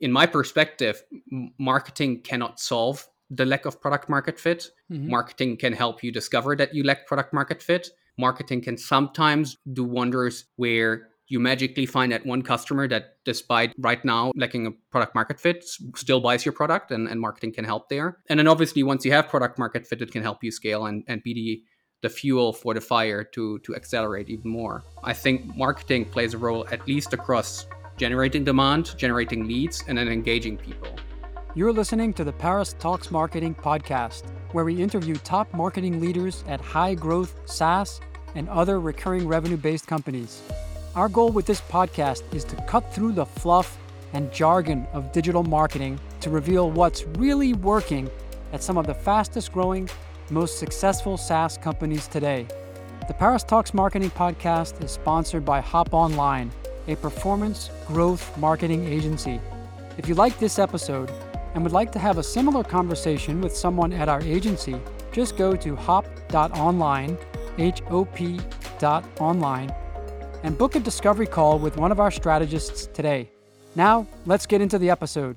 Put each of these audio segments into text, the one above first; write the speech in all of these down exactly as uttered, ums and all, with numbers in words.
in my perspective, marketing cannot solve the lack of product market fit. Mm-hmm. Marketing can help you discover that you lack product market fit. Marketing can sometimes do wonders where you magically find that one customer that, despite right now lacking a product market fit, still buys your product, and, and marketing can help there. And then obviously, once you have product market fit, it can help you scale and, and be the, the fuel for the fire to, to accelerate even more. I think marketing plays a role at least across generating demand, generating leads, and then engaging people. You're listening to the Paris Talks Marketing Podcast, where we interview top marketing leaders at high-growth SaaS and other recurring revenue-based companies. Our goal with this podcast is to cut through the fluff and jargon of digital marketing to reveal what's really working at some of the fastest-growing, most successful SaaS companies today. The Paris Talks Marketing Podcast is sponsored by Hop Online, a performance growth marketing agency. If you like this episode and would like to have a similar conversation with someone at our agency, just go to hop dot online, H O P dot online, and book a discovery call with one of our strategists today. Now, let's get into the episode.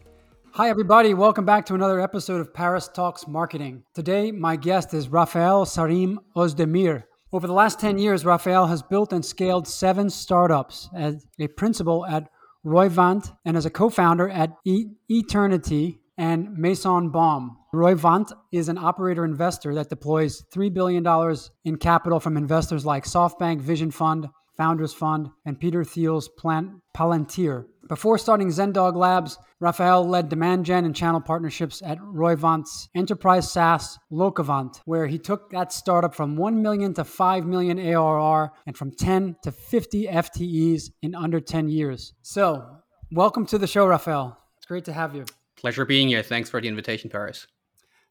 Hi, everybody. Welcome back to another episode of Paris Talks Marketing. Today, my guest is Rafael Sarim Ozdemir. Over the last ten years, Rafael has built and scaled seven startups as a principal at Roivant and as a co-founder at e- Eternity and Maison Baum. Roivant is an operator investor that deploys three billion dollars in capital from investors like SoftBank Vision Fund, Founders Fund, and Peter Thiel's Plan- Palantir. Before starting ZenOak Labs, Rafael led demand gen and channel partnerships at Roivant's enterprise SaaS Lokavant, where he took that startup from one million to five million A R R and from ten to fifty F T Es in under ten years. So, welcome to the show, Rafael. It's great to have you. Pleasure being here. Thanks for the invitation, Paris.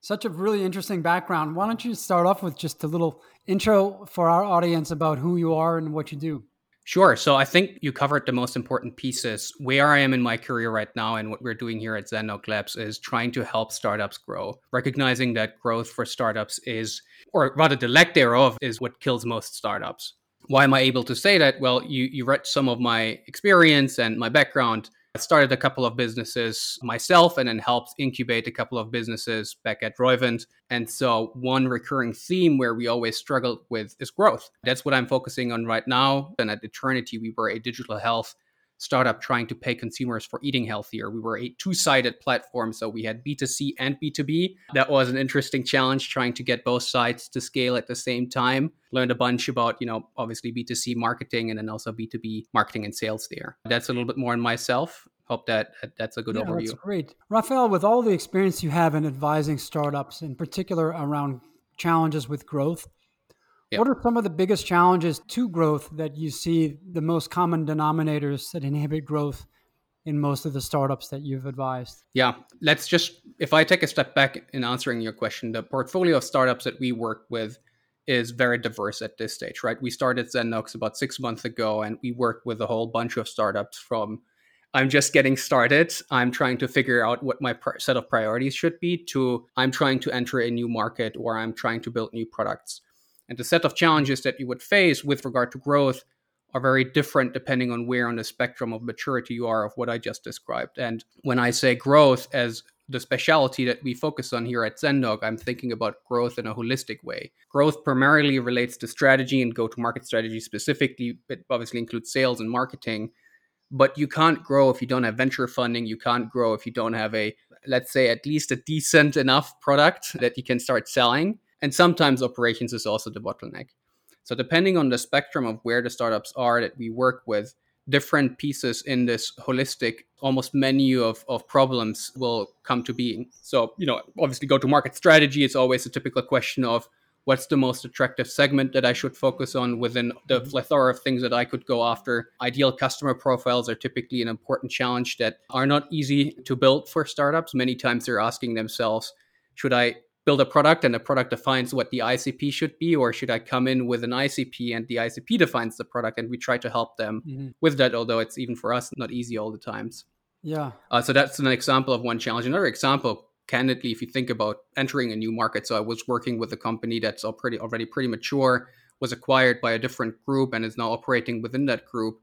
Such a really interesting background. Why don't you start off with just a little intro for our audience about who you are and what you do? Sure. So I think you covered the most important pieces. Where I am in my career right now and what we're doing here at ZenOak Labs is trying to help startups grow, recognizing that growth for startups is, or rather the lack thereof, is what kills most startups. Why am I able to say that? Well, you, you read some of my experience and my background. I started a couple of businesses myself and then helped incubate a couple of businesses back at Roivant. And so one recurring theme where we always struggled with is growth. That's what I'm focusing on right now. And at Eternity, we were a digital health startup trying to pay consumers for eating healthier. We were a two-sided platform. So we had B two C and B two B. That was an interesting challenge trying to get both sides to scale at the same time. Learned a bunch about, you know, obviously B two C marketing and then also B two B marketing and sales there. That's a little bit more on myself. Hope that that's a good yeah, overview. That's great. Rafael, with all the experience you have in advising startups, in particular around challenges with growth, yep. What are some of the biggest challenges to growth that you see, the most common denominators that inhibit growth in most of the startups that you've advised? Yeah, let's just, if I take a step back in answering your question, the portfolio of startups that we work with is very diverse at this stage, right? We started ZenOak about six months ago, and we worked with a whole bunch of startups from I'm just getting started, I'm trying to figure out what my pr- set of priorities should be, to I'm trying to enter a new market or I'm trying to build new products. And the set of challenges that you would face with regard to growth are very different depending on where on the spectrum of maturity you are of what I just described. And when I say growth as the specialty that we focus on here at ZenOak, I'm thinking about growth in a holistic way. Growth primarily relates to strategy and go-to-market strategy specifically. It obviously includes sales and marketing. But you can't grow if you don't have venture funding. You can't grow if you don't have a, let's say, at least a decent enough product that you can start selling. And sometimes operations is also the bottleneck. So depending on the spectrum of where the startups are that we work with, different pieces in this holistic, almost menu of, of problems will come to being. So, you know, obviously go-to-market strategy is always a typical question of what's the most attractive segment that I should focus on within the plethora of things that I could go after. Ideal customer profiles are typically an important challenge that are not easy to build for startups. Many times they're asking themselves, should I build a product and the product defines what the I C P should be, or should I come in with an I C P and the I C P defines the product? And we try to help them mm-hmm. with that, although it's even for us not easy all the times. Yeah. Uh, so that's an example of one challenge. Another example, candidly, if you think about entering a new market. So I was working with a company that's already, already pretty mature, was acquired by a different group and is now operating within that group.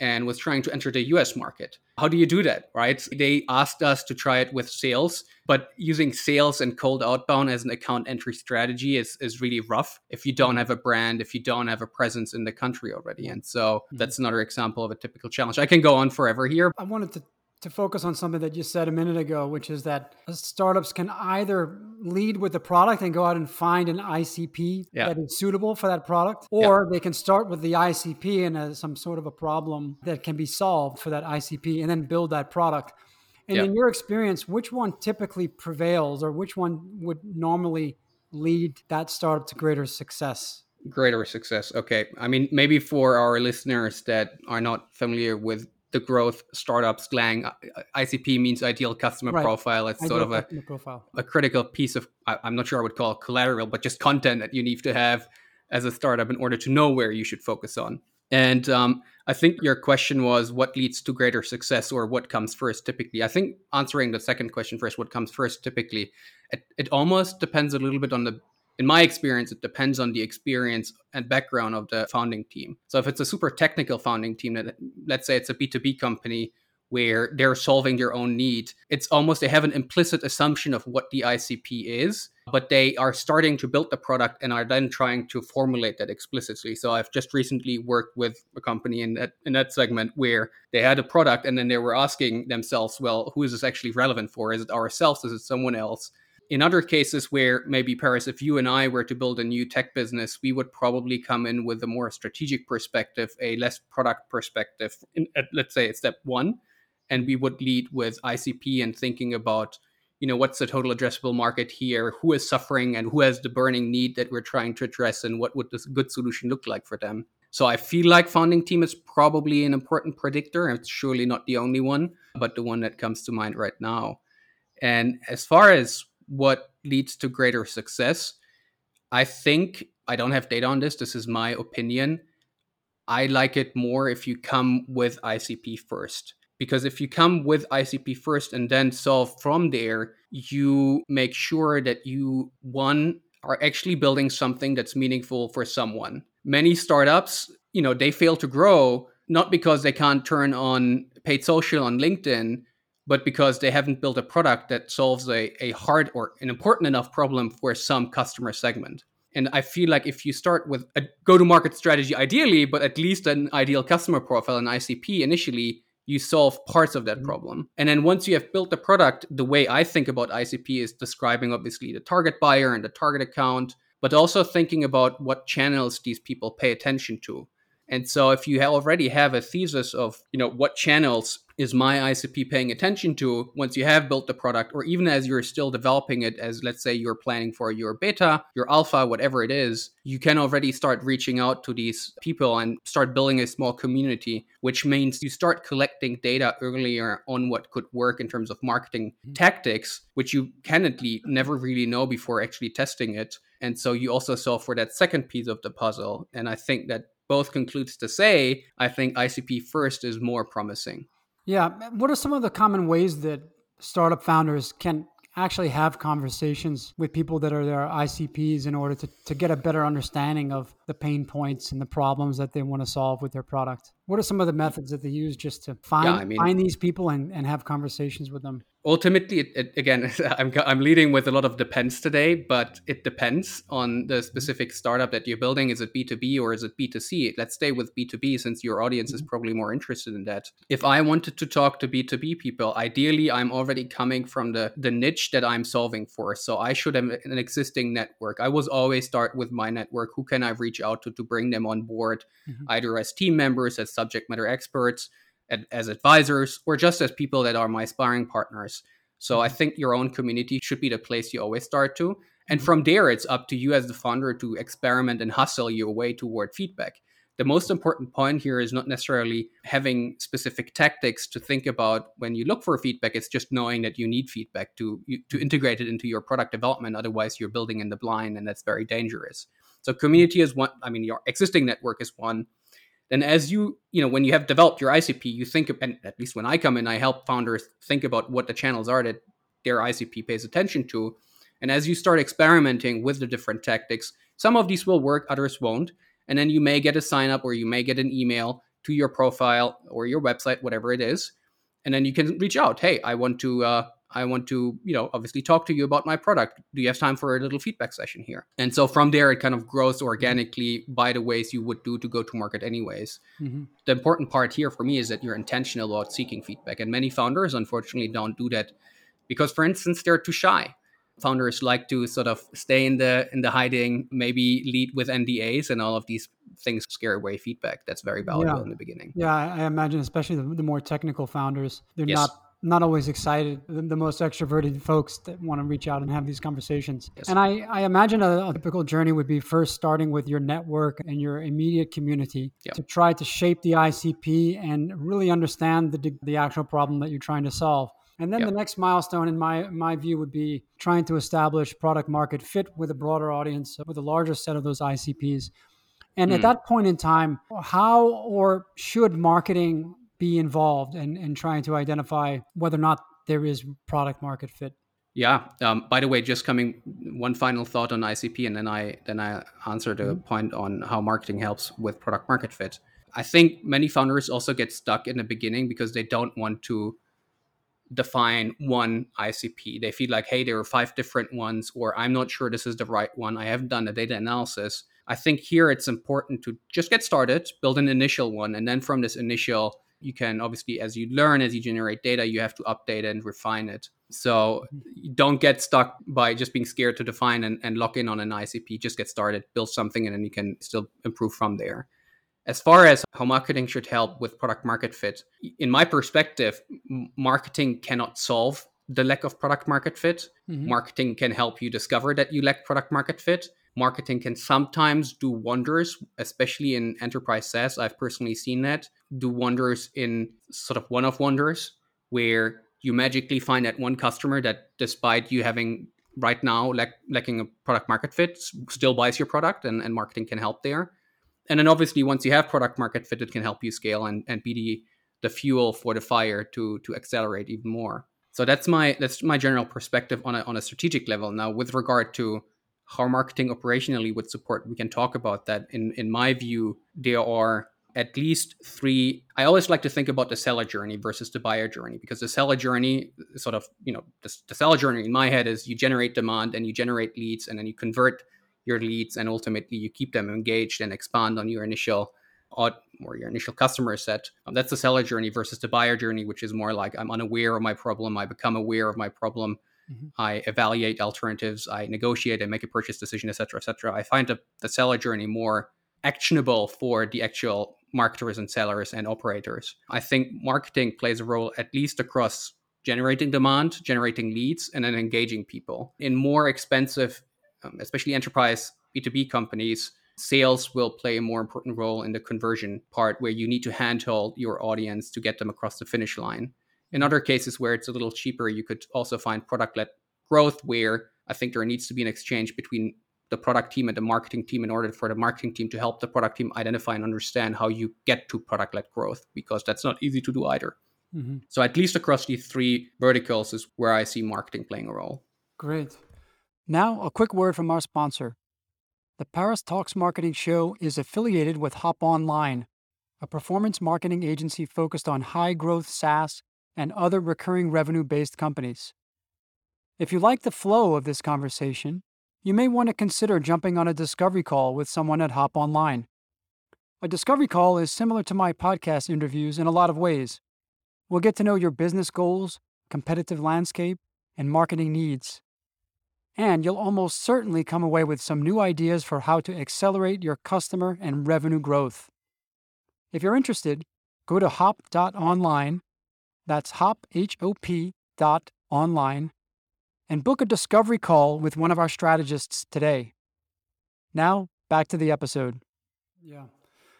and was trying to enter the U S market. How do you do that, right? They asked us to try it with sales, but using sales and cold outbound as an account entry strategy is, is really rough if you don't have a brand, if you don't have a presence in the country already. And so that's another example of a typical challenge. I can go on forever here. I wanted to to focus on something that you said a minute ago, which is that startups can either lead with the product and go out and find an I C P yeah. that is suitable for that product, or yeah. they can start with the I C P and a, some sort of a problem that can be solved for that I C P and then build that product. And yeah. in your experience, which one typically prevails, or which one would normally lead that startup to greater success? Greater success. Okay. I mean, maybe for our listeners that are not familiar with the growth startup slang, I C P means ideal customer right. profile. It's ideal sort of a, a critical piece of, I, I'm not sure I would call it collateral, but just content that you need to have as a startup in order to know where you should focus on. And um, I think your question was what leads to greater success, or what comes first typically. I think answering the second question first, what comes first typically, it, it almost depends a little bit on the, in my experience, it depends on the experience and background of the founding team. So if it's a super technical founding team, that let's say it's a B two B company where they're solving their own need, it's almost they have an implicit assumption of what the I C P is, but they are starting to build the product and are then trying to formulate that explicitly. So I've just recently worked with a company in that in that segment where they had a product and then they were asking themselves, well, who is this actually relevant for? Is it ourselves? Is it someone else? In other cases where maybe, Paris, if you and I were to build a new tech business, we would probably come in with a more strategic perspective, a less product perspective, in, at, let's say at step one, and we would lead with I C P and thinking about, you know, what's the total addressable market here, who is suffering and who has the burning need that we're trying to address, and what would this good solution look like for them. So I feel like founding team is probably an important predictor. It's surely not the only one, but the one that comes to mind right now. And as far as what leads to greater success, I think, I don't have data on this, this is my opinion, I like it more if you come with I C P first. Because if you come with I C P first and then solve from there, you make sure that you, one, are actually building something that's meaningful for someone. Many startups, you know, they fail to grow, not because they can't turn on paid social on LinkedIn, but because they haven't built a product that solves a, a hard or an important enough problem for some customer segment. And I feel like if you start with a go-to-market strategy, ideally, but at least an ideal customer profile, an I C P initially, you solve parts of that problem. And then once you have built the product, the way I think about I C P is describing obviously the target buyer and the target account, but also thinking about what channels these people pay attention to. And so if you already have a thesis of, you know, what channels is my I C P paying attention to, once you have built the product, or even as you're still developing it, as let's say you're planning for your beta, your alpha, whatever it is, you can already start reaching out to these people and start building a small community, which means you start collecting data earlier on what could work in terms of marketing mm-hmm. tactics, which you candidly never really know before actually testing it. And so you also solve for that second piece of the puzzle. And I think that both concludes to say, I think I C P first is more promising. Yeah. What are some of the common ways that startup founders can actually have conversations with people that are their I C Ps in order to, to get a better understanding of the pain points and the problems that they want to solve with their product? What are some of the methods that they use just to find yeah, I mean, find these people and, and have conversations with them? Ultimately, it, it, again, I'm I'm leading with a lot of depends today, but it depends on the specific startup that you're building. Is it B two B or is it B two C? Let's stay with B two B since your audience is probably more interested in that. If I wanted to talk to B two B people, ideally, I'm already coming from the, the niche that I'm solving for. So I should have an existing network. I was always start with my network. Who can I reach out to to bring them on board, mm-hmm. either as team members, as subject matter experts, as advisors, or just as people that are my sparring partners. So I think your own community should be the place you always start to. And from there, it's up to you as the founder to experiment and hustle your way toward feedback. The most important point here is not necessarily having specific tactics to think about when you look for feedback. It's just knowing that you need feedback to, to integrate it into your product development. Otherwise, you're building in the blind, and that's very dangerous. So community is one. I mean, your existing network is one. Then as you, you know, when you have developed your I C P, you think, of, and at least when I come in, I help founders think about what the channels are that their I C P pays attention to. And as you start experimenting with the different tactics, some of these will work, others won't. And then you may get a sign up or you may get an email to your profile or your website, whatever it is. And then you can reach out. Hey, I want to, uh, I want to, you know, obviously talk to you about my product. Do you have time for a little feedback session here? And so from there, it kind of grows organically by the ways you would do to go to market anyways. Mm-hmm. The important part here for me is that you're intentional about seeking feedback. And many founders, unfortunately, don't do that because, for instance, they're too shy. Founders like to sort of stay in the in the hiding, maybe lead with N D As and all of these things scare away feedback. That's very valuable yeah. in the beginning. Yeah, I imagine, especially the, the more technical founders, they're yes. not not always excited. The, the most extroverted folks that want to reach out and have these conversations. Yes. And I, I imagine a, a typical journey would be first starting with your network and your immediate community yeah. to try to shape the I C P and really understand the the actual problem that you're trying to solve. And then yep. the next milestone, in my my view, would be trying to establish product market fit with a broader audience, with a larger set of those I C Ps. And mm. at that point in time, how or should marketing be involved in, in trying to identify whether or not there is product market fit? Yeah. Um, by the way, just coming one final thought on I C P, and then I then I answer the mm. point on how marketing helps with product market fit. I think many founders also get stuck in the beginning because they don't want to define one I C P. They feel like, hey, there are five different ones, or I'm not sure this is the right one. I haven't done a data analysis. I think here it's important to just get started, build an initial one. And then from this initial, you can obviously, as you learn, as you generate data, you have to update and refine it. So you don't get stuck by just being scared to define and, and lock in on an I C P. Just get started, build something, and then you can still improve from there. As far as how marketing should help with product market fit, in my perspective, marketing cannot solve the lack of product market fit. Mm-hmm. Marketing can help you discover that you lack product market fit. Marketing can sometimes do wonders, especially in enterprise SaaS. I've personally seen that do wonders in sort of one-off wonders where you magically find that one customer that despite you having right now lack, lacking a product market fit still buys your product, and, and marketing can help there. And then obviously, once you have product market fit, it can help you scale and, and be the, the fuel for the fire to to accelerate even more. So that's my that's my general perspective on a, on a strategic level. Now, with regard to how marketing operationally would support, we can talk about that. In, in my view, there are at least three. I always like to think about the seller journey versus the buyer journey, because the seller journey sort of, you know, the, the seller journey in my head is you generate demand and you generate leads and then you convert your leads, and ultimately you keep them engaged and expand on your initial or your initial customer set. That's the seller journey versus the buyer journey, which is more like I'm unaware of my problem. I become aware of my problem. Mm-hmm. I evaluate alternatives. I negotiate and make a purchase decision, et cetera, et cetera. I find the, the seller journey more actionable for the actual marketers and sellers and operators. I think marketing plays a role at least across generating demand, generating leads, and then engaging people. In more expensive Um, especially enterprise B two B companies, sales will play a more important role in the conversion part where you need to handhold your audience to get them across the finish line. In other cases where it's a little cheaper, you could also find product-led growth where I think there needs to be an exchange between the product team and the marketing team in order for the marketing team to help the product team identify and understand how you get to product-led growth, because that's not easy to do either. Mm-hmm. So at least across these three verticals is where I see marketing playing a role. Great. Now, a quick word from our sponsor. The Paris Talks Marketing Show is affiliated with Hop Online, a performance marketing agency focused on high-growth SaaS and other recurring revenue-based companies. If you like the flow of this conversation, you may want to consider jumping on a discovery call with someone at Hop Online. A discovery call is similar to my podcast interviews in a lot of ways. We'll get to know your business goals, competitive landscape, and marketing needs. And you'll almost certainly come away with some new ideas for how to accelerate your customer and revenue growth. If you're interested, go to hop dot online, that's hop, H O P, dot online, and book a discovery call with one of our strategists today. Now, back to the episode. Yeah.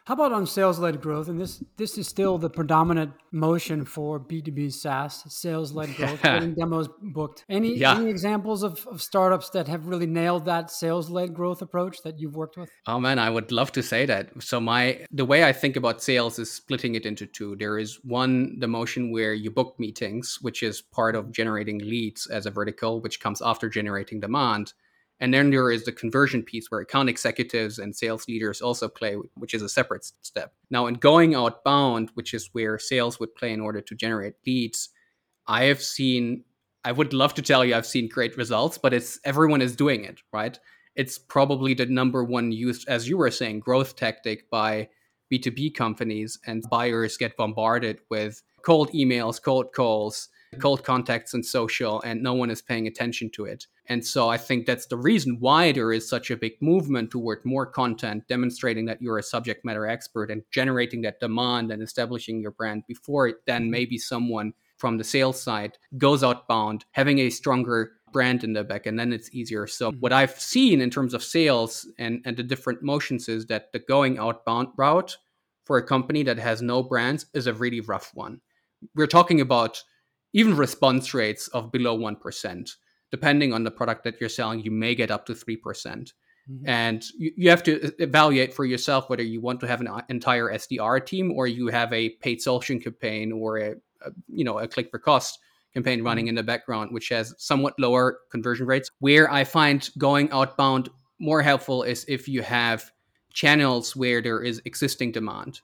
How about on sales-led growth? And this this is still the predominant motion for B two B SaaS, sales-led growth, getting demos booked. Any, yeah. any examples of, of startups that have really nailed that sales-led growth approach that you've worked with? Oh man, I would love to say that. So my the way I think about sales is splitting it into two. There is one, the motion where you book meetings, which is part of generating leads as a vertical, which comes after generating demand. And then there is the conversion piece where account executives and sales leaders also play, which is a separate step. Now, in going outbound, which is where sales would play in order to generate leads, I have seen, I would love to tell you I've seen great results, but it's everyone is doing it, right? It's probably the number one used, as you were saying, growth tactic by B two B companies, and buyers get bombarded with cold emails, cold calls, cold contacts and social, and no one is paying attention to it. And so I think that's the reason why there is such a big movement toward more content, demonstrating that you're a subject matter expert and generating that demand and establishing your brand before it then maybe someone from the sales side goes outbound, having a stronger brand in the back, and then it's easier. So what I've seen in terms of sales and, and the different motions is that the going outbound route for a company that has no brands is a really rough one. We're talking about even response rates of below one percent. Depending on the product that you're selling, you may get up to three percent. Mm-hmm. And you, you have to evaluate for yourself whether you want to have an entire S D R team or you have a paid social campaign or a, a you know, a click for cost campaign running in the background, which has somewhat lower conversion rates. Where I find going outbound more helpful is if you have channels where there is existing demand.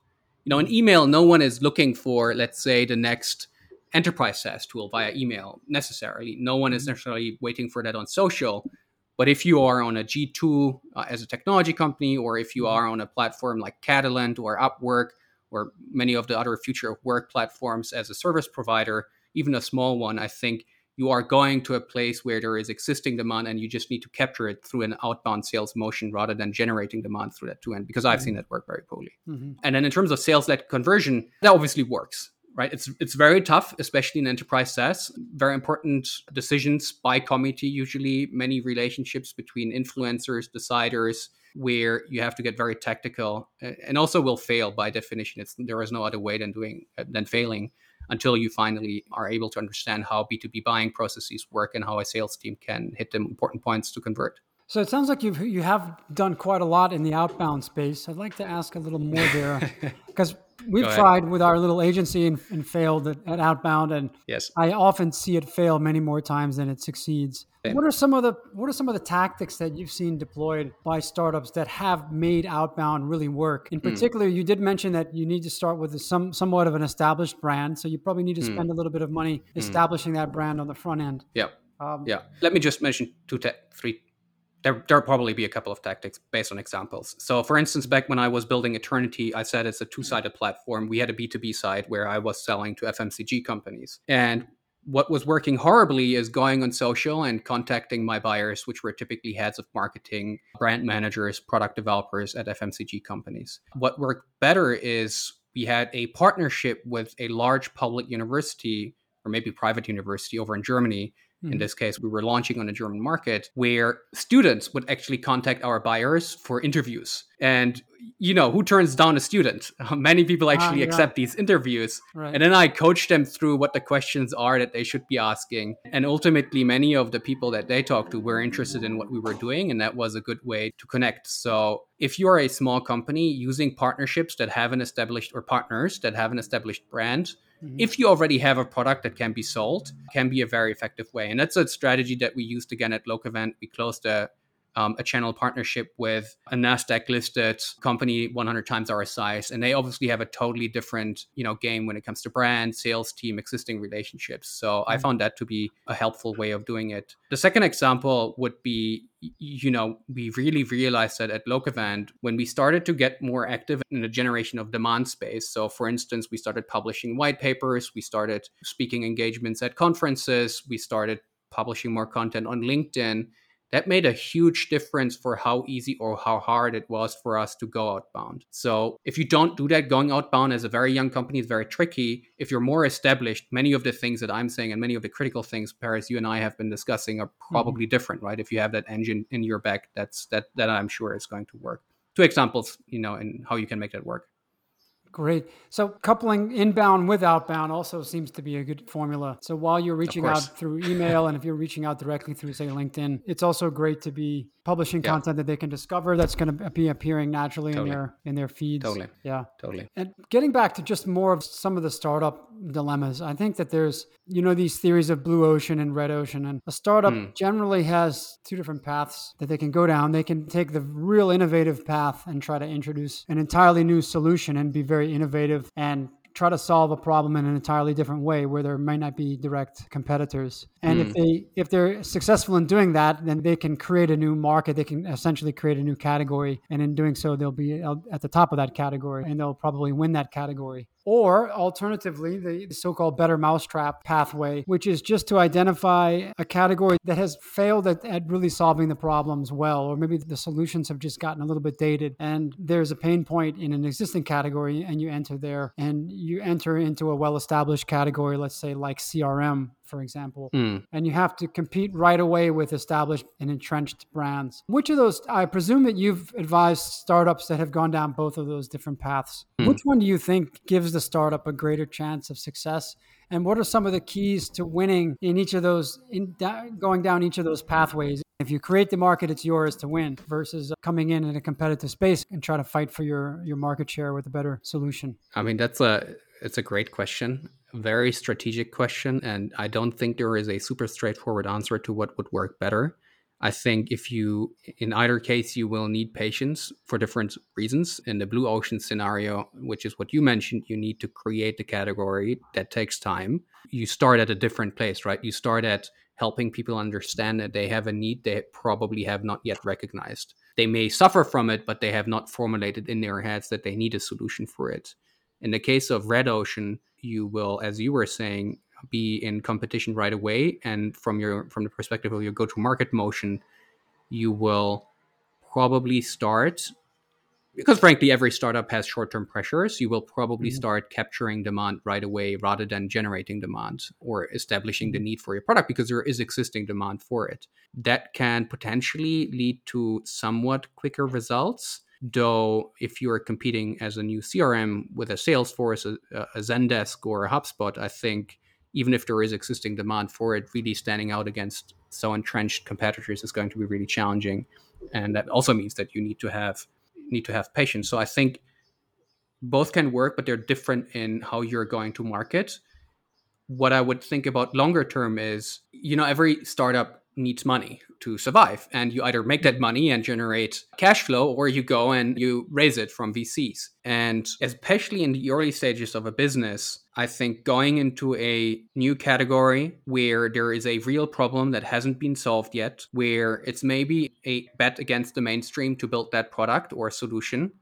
You know, in email, no one is looking for, let's say, the next enterprise SaaS tool via email necessarily. No one is necessarily waiting for that on social. But if you are on a G two uh, as a technology company, or if you are on a platform like Catalent or Upwork or many of the other future of work platforms as a service provider, even a small one, I think you are going to a place where there is existing demand and you just need to capture it through an outbound sales motion rather than generating demand through that two-end, because I've mm-hmm. seen that work very poorly. Mm-hmm. And then in terms of sales-led conversion, that obviously works, right? It's it's very tough, especially in enterprise SaaS. Very important decisions by committee, usually many relationships between influencers, deciders, where you have to get very tactical and also will fail by definition. It's, there is no other way than doing than failing until you finally are able to understand how B two B buying processes work and how a sales team can hit the important points to convert. So it sounds like you've, you have done quite a lot in the outbound space. I'd like to ask a little more there, because we've tried with our little agency and, and failed at, at outbound, and yes. I often see it fail many more times than it succeeds. Same. What are some of the what are some of the tactics that you've seen deployed by startups that have made outbound really work? In particular, mm. you did mention that you need to start with a, some somewhat of an established brand, so you probably need to mm. spend a little bit of money establishing mm. that brand on the front end. Yeah, um, yeah. Let me just mention two, te- three. There, there'll probably be a couple of tactics based on examples. So for instance, back when I was building Eternity, I said it's a two-sided platform. We had a B two B side where I was selling to F M C G companies. And what was working horribly is going on social and contacting my buyers, which were typically heads of marketing, brand managers, product developers at F M C G companies. What worked better is we had a partnership with a large public university, or maybe private university over in Germany. In this case, we were launching on the German market, where students would actually contact our buyers for interviews. And, you know, who turns down a student? Many people actually ah, yeah. accept these interviews. Right. And then I coach them through what the questions are that they should be asking. And ultimately, many of the people that they talked to were interested in what we were doing. And that was a good way to connect. So if you're a small company using partnerships that have an established or partners that have an established brand, mm-hmm. if you already have a product that can be sold, can be a very effective way. And that's a strategy that we used again at Lokavant. We closed a Um, a channel partnership with a NASDAQ listed company one hundred times our size. And they obviously have a totally different, you know, game when it comes to brand, sales team, existing relationships. So mm-hmm. I found that to be a helpful way of doing it. The second example would be, you know, we really realized that at Lokavant, when we started to get more active in the generation of demand space. So for instance, we started publishing white papers, we started speaking engagements at conferences, we started publishing more content on LinkedIn. That made a huge difference for how easy or how hard it was for us to go outbound. So if you don't do that, going outbound as a very young company is very tricky. If you're more established, many of the things that I'm saying and many of the critical things, Paris, you and I have been discussing are probably mm-hmm. different, right? If you have that engine in your back, that's that that I'm sure is going to work. Two examples, you know, and how you can make that work. Great. So coupling inbound with outbound also seems to be a good formula. So while you're reaching out through email and if you're reaching out directly through, say, LinkedIn, it's also great to be publishing yeah. content that they can discover that's going to be appearing naturally totally. in their in their feeds. Totally. Yeah. Totally. And getting back to just more of some of the startup dilemmas. I think that there's, you know, these theories of blue ocean and red ocean, and a startup mm. generally has two different paths that they can go down. They can take the real innovative path and try to introduce an entirely new solution and be very innovative and try to solve a problem in an entirely different way where there might not be direct competitors. And mm. if they, if they're successful in doing that, then they can create a new market. They can essentially create a new category. And in doing so, they'll be at the top of that category and they'll probably win that category. Or alternatively, the so-called better mousetrap pathway, which is just to identify a category that has failed at, at really solving the problems well, or maybe the solutions have just gotten a little bit dated and there's a pain point in an existing category and you enter there and you enter into a well-established category, let's say like C R M, for example, mm. and you have to compete right away with established and entrenched brands. Which of those, I presume that you've advised startups that have gone down both of those different paths. Mm. Which one do you think gives the startup a greater chance of success? And what are some of the keys to winning in each of those, in da- going down each of those pathways? If you create the market, it's yours to win versus coming in in a competitive space and try to fight for your, your market share with a better solution. I mean, that's a, it's a great question. Very strategic question. And I don't think there is a super straightforward answer to what would work better. I think if you, in either case, you will need patience for different reasons. In the blue ocean scenario, which is what you mentioned, you need to create the category. That takes time. You start at a different place, right? You start at helping people understand that they have a need they probably have not yet recognized. They may suffer from it, but they have not formulated in their heads that they need a solution for it. In the case of red ocean, you will, as you were saying, be in competition right away. And from your from the perspective of your go-to-market motion, you will probably start, because frankly, every startup has short-term pressures, you will probably mm-hmm. start capturing demand right away rather than generating demand or establishing the need for your product because there is existing demand for it. That can potentially lead to somewhat quicker results. Though, if you are competing as a new C R M with a Salesforce, a, a Zendesk, or a HubSpot, I think even if there is existing demand for it, really standing out against so entrenched competitors is going to be really challenging. And that also means that you need to have need to have patience. So I think both can work, but they're different in how you're going to market. What I would think about longer term is, you know, every startup needs money to survive. And you either make that money and generate cash flow, or you go and you raise it from V Cs. And especially in the early stages of a business, I think going into a new category where there is a real problem that hasn't been solved yet, where it's maybe a bet against the mainstream to build that product or solution,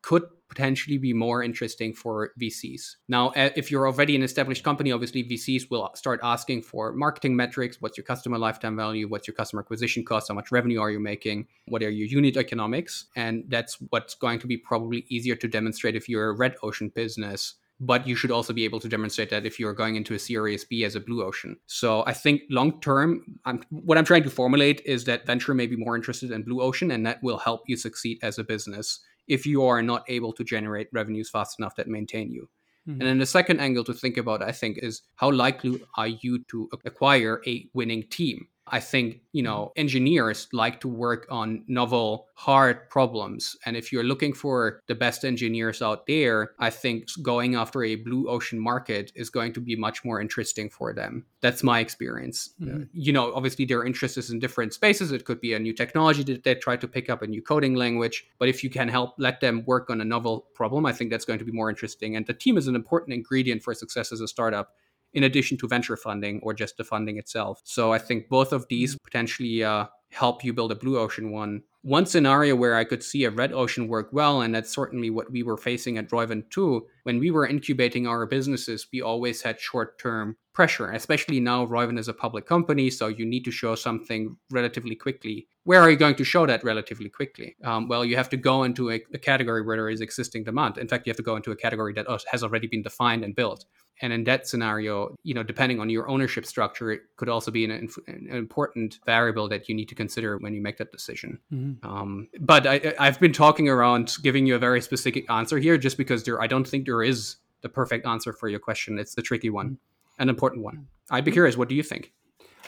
could potentially be more interesting for V Cs. Now, if you're already an established company, obviously V Cs will start asking for marketing metrics. What's your customer lifetime value? What's your customer acquisition cost? How much revenue are you making? What are your unit economics? And that's what's going to be probably easier to demonstrate if you're a red ocean business. But you should also be able to demonstrate that if you're going into a Series B as a blue ocean. So I think long term, I'm, what I'm trying to formulate is that venture may be more interested in blue ocean, and that will help you succeed as a business if you are not able to generate revenues fast enough that maintain you. Mm-hmm. And then the second angle to think about, I think, is how likely are you to acquire a winning team? I think, you know, engineers like to work on novel, hard problems. And if you're looking for the best engineers out there, I think going after a blue ocean market is going to be much more interesting for them. That's my experience. Mm-hmm. You know, obviously their interest is in different spaces. It could be a new technology that they try to pick up, a new coding language. But if you can help let them work on a novel problem, I think that's going to be more interesting. And the team is an important ingredient for success as a startup, in addition to venture funding or just the funding itself. So I think both of these potentially uh, help you build a blue ocean one. One scenario where I could see a red ocean work well, and that's certainly what we were facing at Roivant too, when we were incubating our businesses, we always had short-term pressure, especially now Roivant is a public company, so you need to show something relatively quickly. Where are you going to show that relatively quickly? Um, well, you have to go into a, a category where there is existing demand. In fact, you have to go into a category that has already been defined and built. And in that scenario, you know, depending on your ownership structure, it could also be an, an important variable that you need to consider when you make that decision. Mm-hmm. Um, but I, I've been talking around giving you a very specific answer here, just because there, I don't think there is the perfect answer for your question. It's the tricky one, an important one. I'd be curious, what do you think?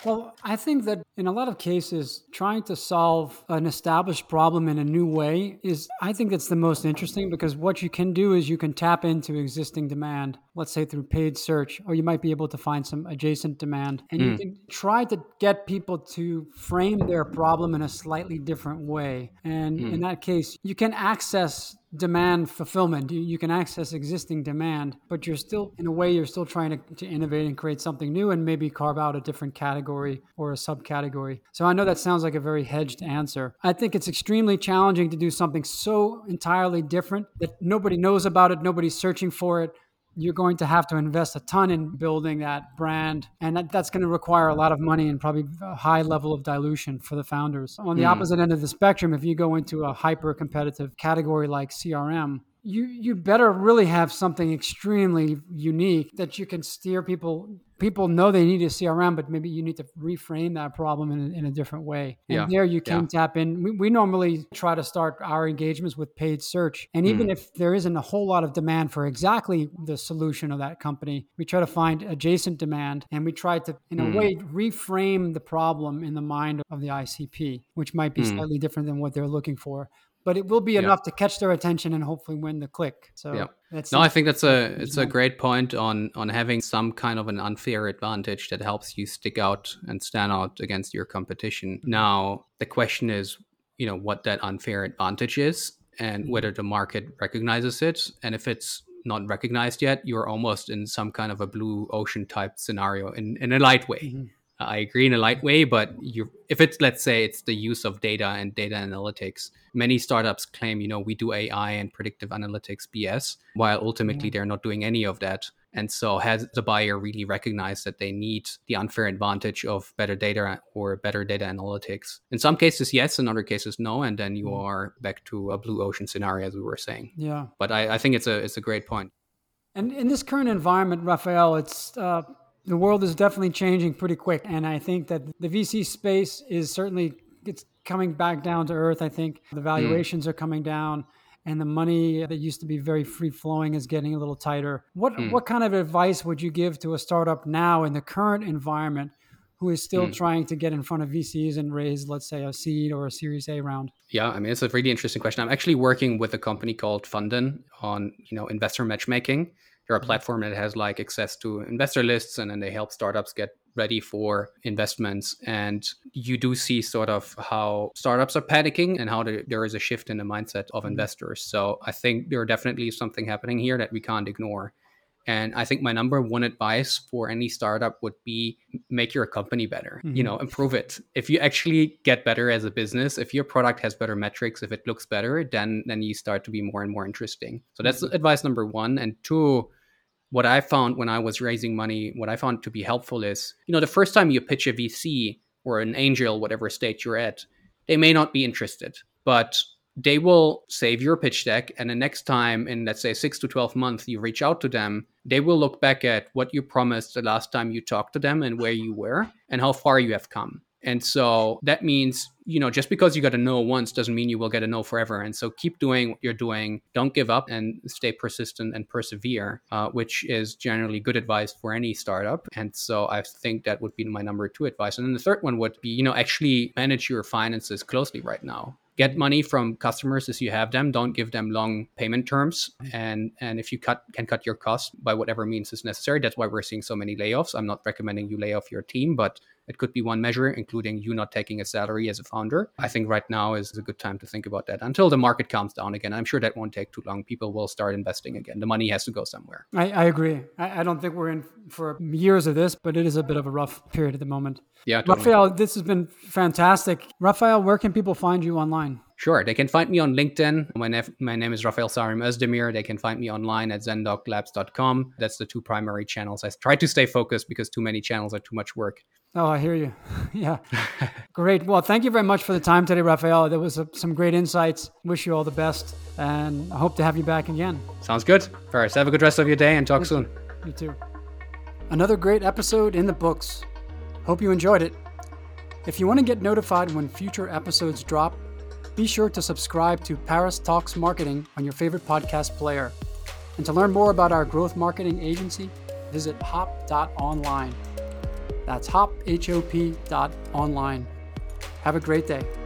Well, I think that In a lot of cases, trying to solve an established problem in a new way is, I think that's the most interesting, because what you can do is you can tap into existing demand, let's say through paid search, or you might be able to find some adjacent demand. And mm. you can try to get people to frame their problem in a slightly different way. And mm. in that case, you can access demand fulfillment. You, you can access existing demand, but you're still, in a way, you're still trying to, to innovate and create something new and maybe carve out a different category or a subcategory. So I know that sounds like a very hedged answer. I think it's extremely challenging to do something so entirely different that nobody knows about it, nobody's searching for it. You're going to have to invest a ton in building that brand. And that, that's going to require a lot of money and probably a high level of dilution for the founders. On the mm. opposite end of the spectrum, if you go into a hyper-competitive category like C R M, you you better really have something extremely unique that you can steer people. People know they need a C R M, but maybe you need to reframe that problem in a, in a different way. And yeah. there you can yeah. tap in. We, we normally try to start our engagements with paid search. And even mm. if there isn't a whole lot of demand for exactly the solution of that company, we try to find adjacent demand. And we try to, in a mm. way, reframe the problem in the mind of the I C P, which might be mm. slightly different than what they're looking for. But it will be enough yeah. to catch their attention and hopefully win the click. So yeah. that's no, I think that's a it's a great point on on having some kind of an unfair advantage that helps you stick out and stand out against your competition. Now, the question is, you know, what that unfair advantage is and whether the market recognizes it. And if it's not recognized yet, you're almost in some kind of a blue ocean type scenario in, in a light way. Mm-hmm. I agree in a light way, but you, if it's, let's say it's the use of data and data analytics, many startups claim, you know, we do A I and predictive analytics B S, while ultimately yeah. they're not doing any of that. And so has the buyer really recognized that they need the unfair advantage of better data or better data analytics? In some cases, yes. In other cases, no. And then you are back to a blue ocean scenario, as we were saying. Yeah. But I, I think it's a, it's a great point. And in this current environment, Rafael, it's... Uh... the world is definitely changing pretty quick. And I think that the V C space is certainly, it's coming back down to earth. I think the valuations mm. are coming down and the money that used to be very free flowing is getting a little tighter. What mm. what kind of advice would you give to a startup now in the current environment who is still mm. trying to get in front of V Cs and raise, let's say, a seed or a Series A round? Yeah, I mean, it's a really interesting question. I'm actually working with a company called Fundern on, you know, investor matchmaking. They're a platform that has like access to investor lists, and then they help startups get ready for investments. And you do see sort of how startups are panicking and how the, there is a shift in the mindset of investors. So I think there are definitely something happening here that we can't ignore. And I think my number one advice for any startup would be make your company better, mm-hmm. you know, improve it. If you actually get better as a business, if your product has better metrics, if it looks better, then, then you start to be more and more interesting. So that's mm-hmm. advice number one. And two, what I found when I was raising money, what I found to be helpful is, you know, the first time you pitch a V C or an angel, whatever stage you're at, they may not be interested, but they will save your pitch deck. And the next time in, let's say, six to twelve months, you reach out to them, they will look back at what you promised the last time you talked to them and where you were and how far you have come. And so that means, you know, just because you got a no once doesn't mean you will get a no forever. And so keep doing what you're doing. Don't give up and stay persistent and persevere, uh, which is generally good advice for any startup. And so I think that would be my number two advice. And then the third one would be, you know, actually manage your finances closely right now. Get money from customers as you have them. Don't give them long payment terms. And and if you cut can cut your costs by whatever means is necessary. That's why we're seeing so many layoffs. I'm not recommending you lay off your team, but it could be one measure, including you not taking a salary as a founder. I think right now is a good time to think about that until the market calms down again. I'm sure that won't take too long. People will start investing again. The money has to go somewhere. I, I agree. I, I don't think we're in for years of this, but it is a bit of a rough period at the moment. Yeah, totally. Rafael, this has been fantastic. Rafael, where can people find you online? Sure. They can find me on LinkedIn. My, nef- my name is Rafael Sarim Ozdemir. They can find me online at zen doc labs dot com. That's the two primary channels. I try to stay focused because too many channels are too much work. Oh, I hear you. Yeah. Great. Well, thank you very much for the time today, Rafael. There was a, some great insights. Wish you all the best, and I hope to have you back again. Sounds good. Paris, have a good rest of your day and talk soon. You too. Another great episode in the books. Hope you enjoyed it. If you want to get notified when future episodes drop, be sure to subscribe to Paris Talks Marketing on your favorite podcast player. And to learn more about our growth marketing agency, visit hop dot online. That's hop, H O P dot online. Have a great day.